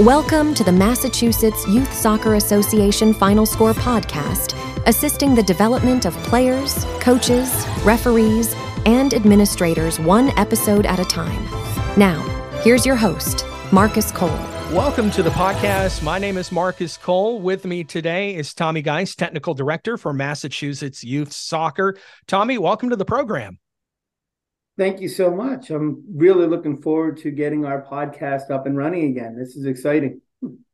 Welcome to the Massachusetts Youth Soccer Association Final Score podcast, assisting the development of players, coaches, referees, and administrators one episode at a time. Now, here's your host, Marcus Cole. Welcome to the podcast. My name is Marcus Cole. With me today is Tommy Geis, Technical Director for Massachusetts Youth Soccer. Tommy, welcome to the program. Thank you so much. I'm really looking forward to getting our podcast up and running again. This is exciting.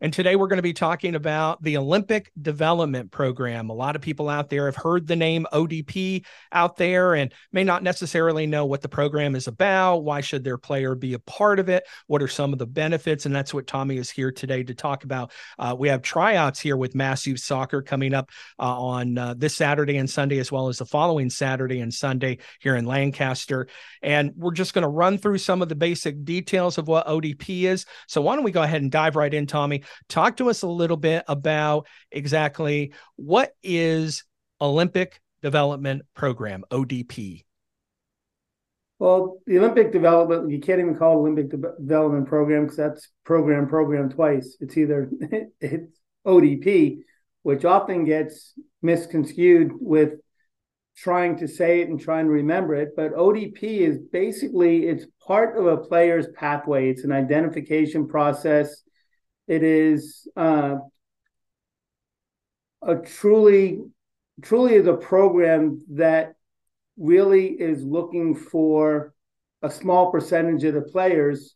And today we're going to be talking about the Olympic Development Program. A lot of people out there have heard the name ODP out there and may not necessarily know what the program is about. Why should their player be a part of it? What are some of the benefits? And that's what Tommy is here today to talk about. We have tryouts here with Mass Youth Soccer coming up on this Saturday and Sunday, as well as the following Saturday and Sunday here in Lancaster. And we're just going to run through some of the basic details of what ODP is. So why don't we go ahead and dive right into Tommy, talk to us a little bit about exactly what is Olympic Development Program, ODP? Well, the Olympic Development, you can't even call it Olympic Development Program because that's program twice. It's either it's ODP, which often gets misconstrued with trying to say it and trying to remember it. But ODP is basically, it's part of a player's pathway. It's an identification process. It is truly is a program that really is looking for a small percentage of the players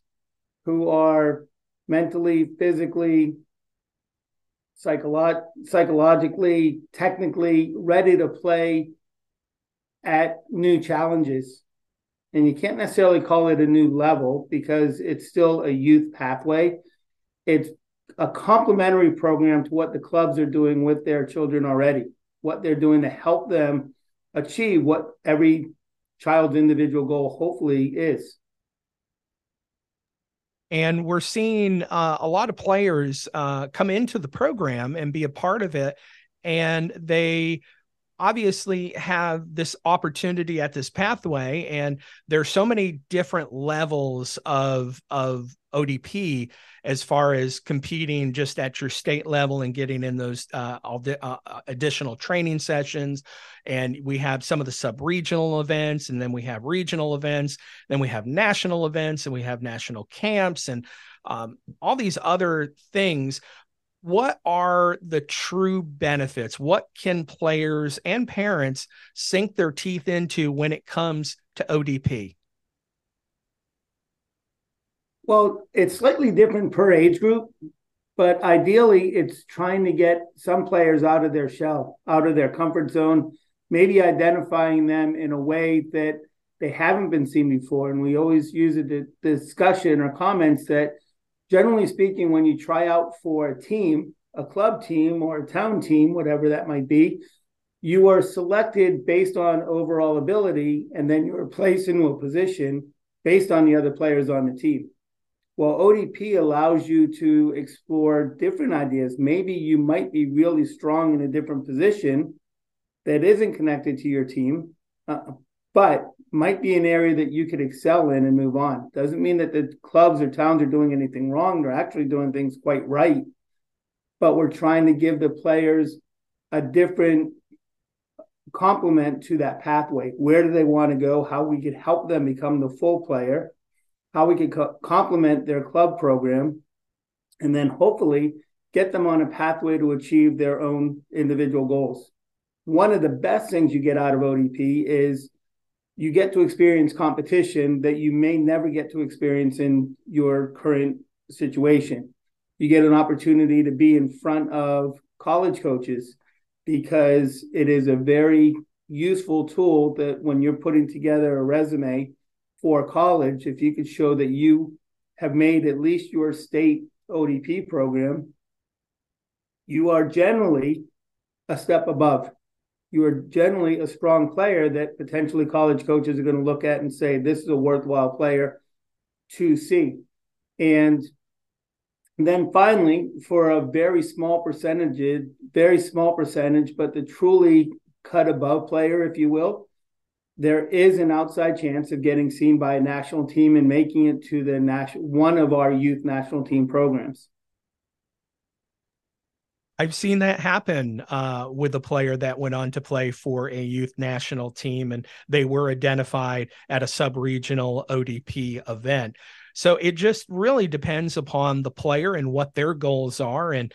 who are mentally, physically, psychologically, technically ready to play at new challenges. And you can't necessarily call it a new level because it's still a youth pathway. It's a complementary program to what the clubs are doing with their children already, what they're doing to help them achieve what every child's individual goal hopefully is. And we're seeing a lot of players come into the program and be a part of it, and they obviously have this opportunity at this pathway, and there's so many different levels of ODP as far as competing just at your state level and getting in those additional training sessions. And we have some of the sub-regional events, and then we have regional events, then we have national events, and we have national camps and all these other things. What are the true benefits? What can players and parents sink their teeth into when it comes to ODP? Well, it's slightly different per age group, but ideally it's trying to get some players out of their shell, out of their comfort zone, maybe identifying them in a way that they haven't been seen before. And we always use the discussion or comments that, generally speaking, when you try out for a team, a club team or a town team, whatever that might be, you are selected based on overall ability, and then you're placed into a position based on the other players on the team. Well, ODP allows you to explore different ideas. Maybe you might be really strong in a different position that isn't connected to your team, but might be an area that you could excel in and move on. Doesn't mean that the clubs or towns are doing anything wrong. They're actually doing things quite right. But we're trying to give the players a different complement to that pathway. Where do they want to go? How we could help them become the full player, how we could complement their club program, and then hopefully get them on a pathway to achieve their own individual goals. One of the best things you get out of ODP is you get to experience competition that you may never get to experience in your current situation. You get an opportunity to be in front of college coaches because it is a very useful tool that when you're putting together a resume for college, if you could show that you have made at least your state ODP program, you are generally a step above. You are generally a strong player that potentially college coaches are going to look at and say, this is a worthwhile player to see. And then finally, for a very small percentage, but the truly cut above player, if you will, there is an outside chance of getting seen by a national team and making it to one of our youth national team programs. I've seen that happen with a player that went on to play for a youth national team, and they were identified at a sub-regional ODP event. So it just really depends upon the player and what their goals are. And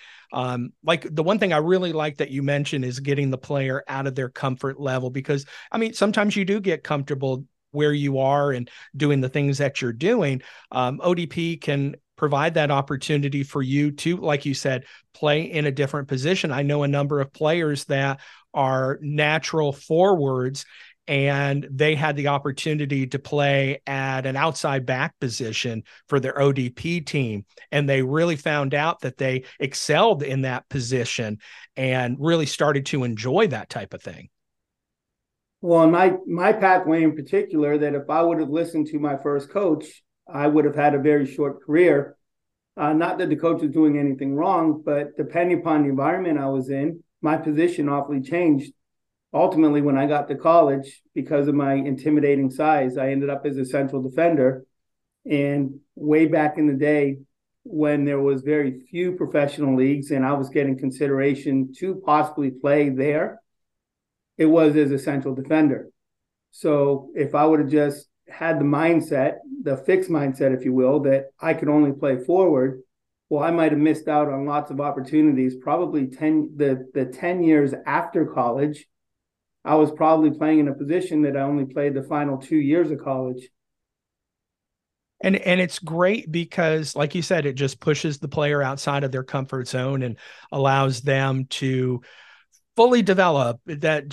like the one thing I really like that you mentioned is getting the player out of their comfort level, because, I mean, sometimes you do get comfortable where you are and doing the things that you're doing. ODP can provide that opportunity for you to, like you said, play in a different position. I know a number of players that are natural forwards, and they had the opportunity to play at an outside back position for their ODP team. And they really found out that they excelled in that position and really started to enjoy that type of thing. Well, my pathway in particular, that if I would have listened to my first coach, I would have had a very short career. Not that the coach was doing anything wrong, but depending upon the environment I was in, my position awfully changed. Ultimately, when I got to college, because of my intimidating size, I ended up as a central defender. And way back in the day, when there was very few professional leagues and I was getting consideration to possibly play there, it was as a central defender. So if I would have just had the mindset, the fixed mindset, if you will, that I could only play forward, well, I might have missed out on lots of opportunities. Probably 10 years after college, I was probably playing in a position that I only played the final 2 years of college. And it's great because, like you said, it just pushes the player outside of their comfort zone and allows them to fully develop that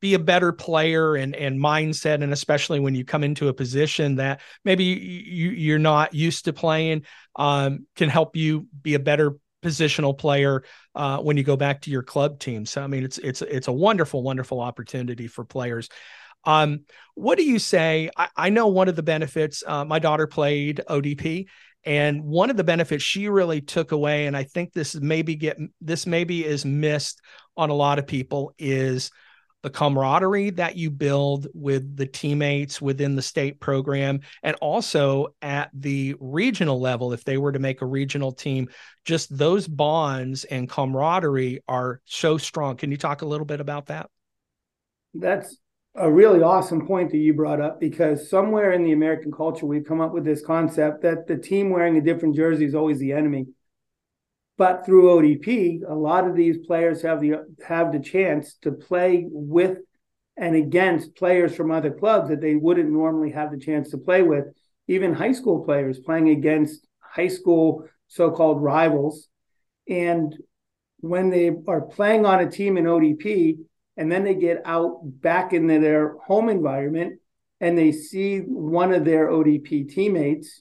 be a better player and mindset. And especially when you come into a position that maybe you're not used to playing, can help you be a better positional player when you go back to your club team. So, I mean, it's a wonderful, wonderful opportunity for players. What do you say? I know one of the benefits, my daughter played ODP, and one of the benefits she really took away, and I think this maybe is missed on a lot of people, is the camaraderie that you build with the teammates within the state program, and also at the regional level, if they were to make a regional team, just those bonds and camaraderie are so strong. Can you talk a little bit about that? That's a really awesome point that you brought up, because somewhere in the American culture, we've come up with this concept that the team wearing a different jersey is always the enemy. But through ODP, a lot of these players have the chance to play with and against players from other clubs that they wouldn't normally have the chance to play with. Even high school players playing against high school so-called rivals. And when they are playing on a team in ODP, and then they get out back into their home environment and they see one of their ODP teammates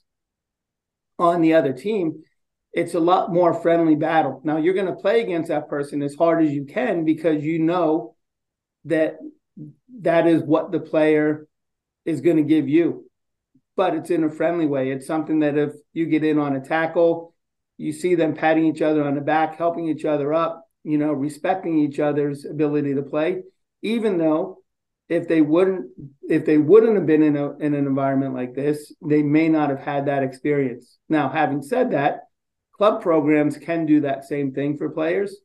on the other team, it's a lot more friendly battle. Now, you're going to play against that person as hard as you can, because you know that is what the player is going to give you. But it's in a friendly way. It's something that if you get in on a tackle, you see them patting each other on the back, helping each other up, you know, respecting each other's ability to play, even though if they wouldn't have been in an environment like this, they may not have had that experience. Now, having said that, club programs can do that same thing for players,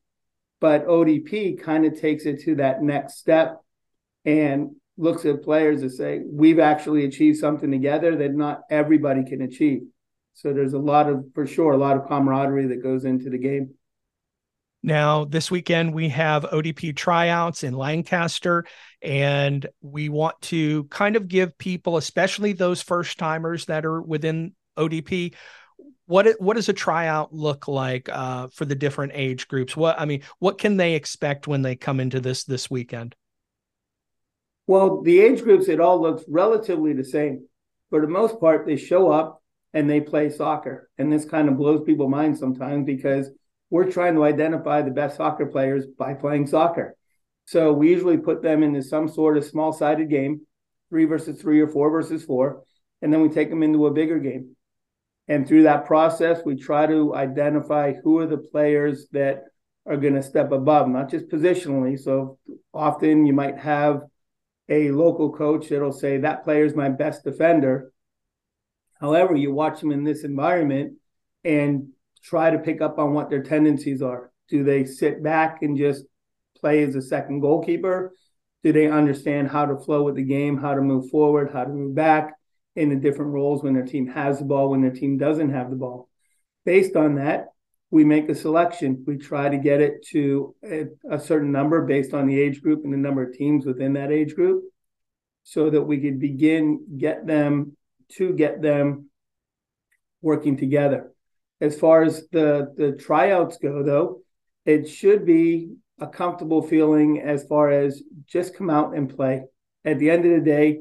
but ODP kind of takes it to that next step and looks at players to say, we've actually achieved something together that not everybody can achieve. So there's a lot of camaraderie that goes into the game. Now, this weekend we have ODP tryouts in Lancaster, and we want to kind of give people, especially those first timers that are within ODP, what does a tryout look like for the different age groups? What can they expect when they come into this weekend? Well, the age groups, it all looks relatively the same. For the most part, they show up and they play soccer. And this kind of blows people's minds sometimes, because we're trying to identify the best soccer players by playing soccer. So we usually put them into some sort of small-sided game, 3 versus 3 or 4 versus 4, and then we take them into a bigger game. And through that process, we try to identify who are the players that are going to step above, not just positionally. So often you might have a local coach that'll say, that player is my best defender. However, you watch them in this environment and try to pick up on what their tendencies are. Do they sit back and just play as a second goalkeeper? Do they understand how to flow with the game, how to move forward, how to move back in the different roles when their team has the ball, when their team doesn't have the ball? Based on that, we make a selection. We try to get it to a certain number based on the age group and the number of teams within that age group so that we could get them working together. As far as the tryouts go, though, it should be a comfortable feeling as far as just come out and play. At the end of the day,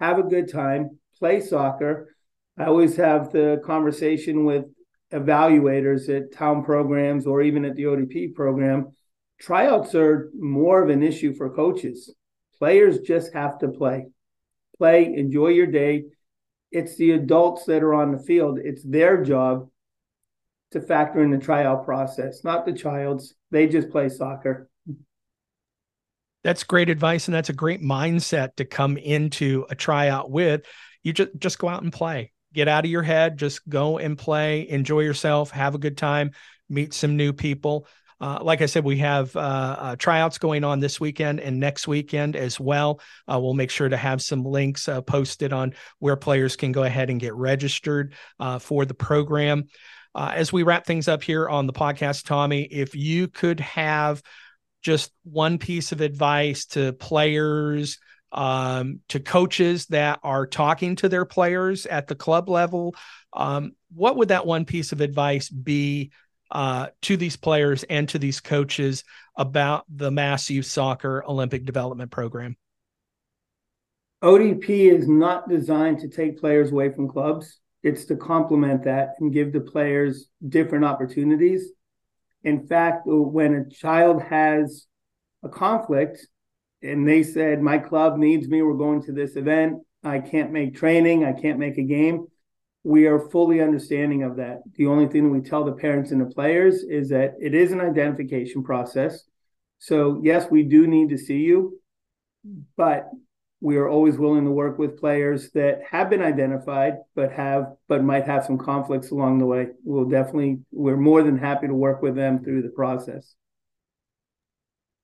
have a good time, play soccer. I always have the conversation with evaluators at town programs or even at the ODP program. Tryouts are more of an issue for coaches. Players just have to play. Play, enjoy your day. It's the adults that are on the field. It's their job to factor in the tryout process, not the child's. They just play soccer. That's great advice, and that's a great mindset to come into a tryout with. You just go out and play. Get out of your head. Just go and play. Enjoy yourself. Have a good time. Meet some new people. Like I said, we have tryouts going on this weekend and next weekend as well. We'll make sure to have some links posted on where players can go ahead and get registered for the program. As we wrap things up here on the podcast, Tommy, if you could have just one piece of advice to players, to coaches that are talking to their players at the club level, what would that one piece of advice be to these players and to these coaches about the Mass Youth Soccer Olympic Development Program? ODP is not designed to take players away from clubs. It's to complement that and give the players different opportunities. In fact, when a child has a conflict and they said, my club needs me, we're going to this event, I can't make training, I can't make a game, we are fully understanding of that. The only thing that we tell the parents and the players is that it is an identification process. So yes, we do need to see you, but we are always willing to work with players that have been identified, but might have some conflicts along the way. We're more than happy to work with them through the process.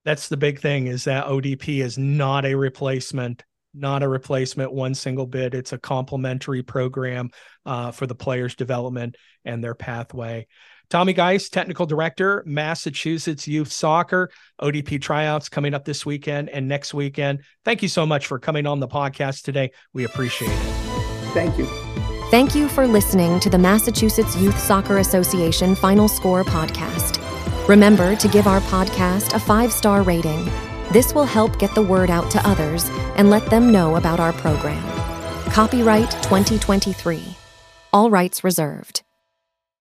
That's the big thing, is that ODP is not a replacement one single bit. It's a complementary program for the players' development and their pathway. Tommy Geis, Technical Director, Massachusetts Youth Soccer, ODP tryouts coming up this weekend and next weekend. Thank you so much for coming on the podcast today. We appreciate it. Thank you. Thank you for listening to the Massachusetts Youth Soccer Association Final Score podcast. Remember to give our podcast a 5-star rating. This will help get the word out to others and let them know about our program. Copyright 2023. All rights reserved.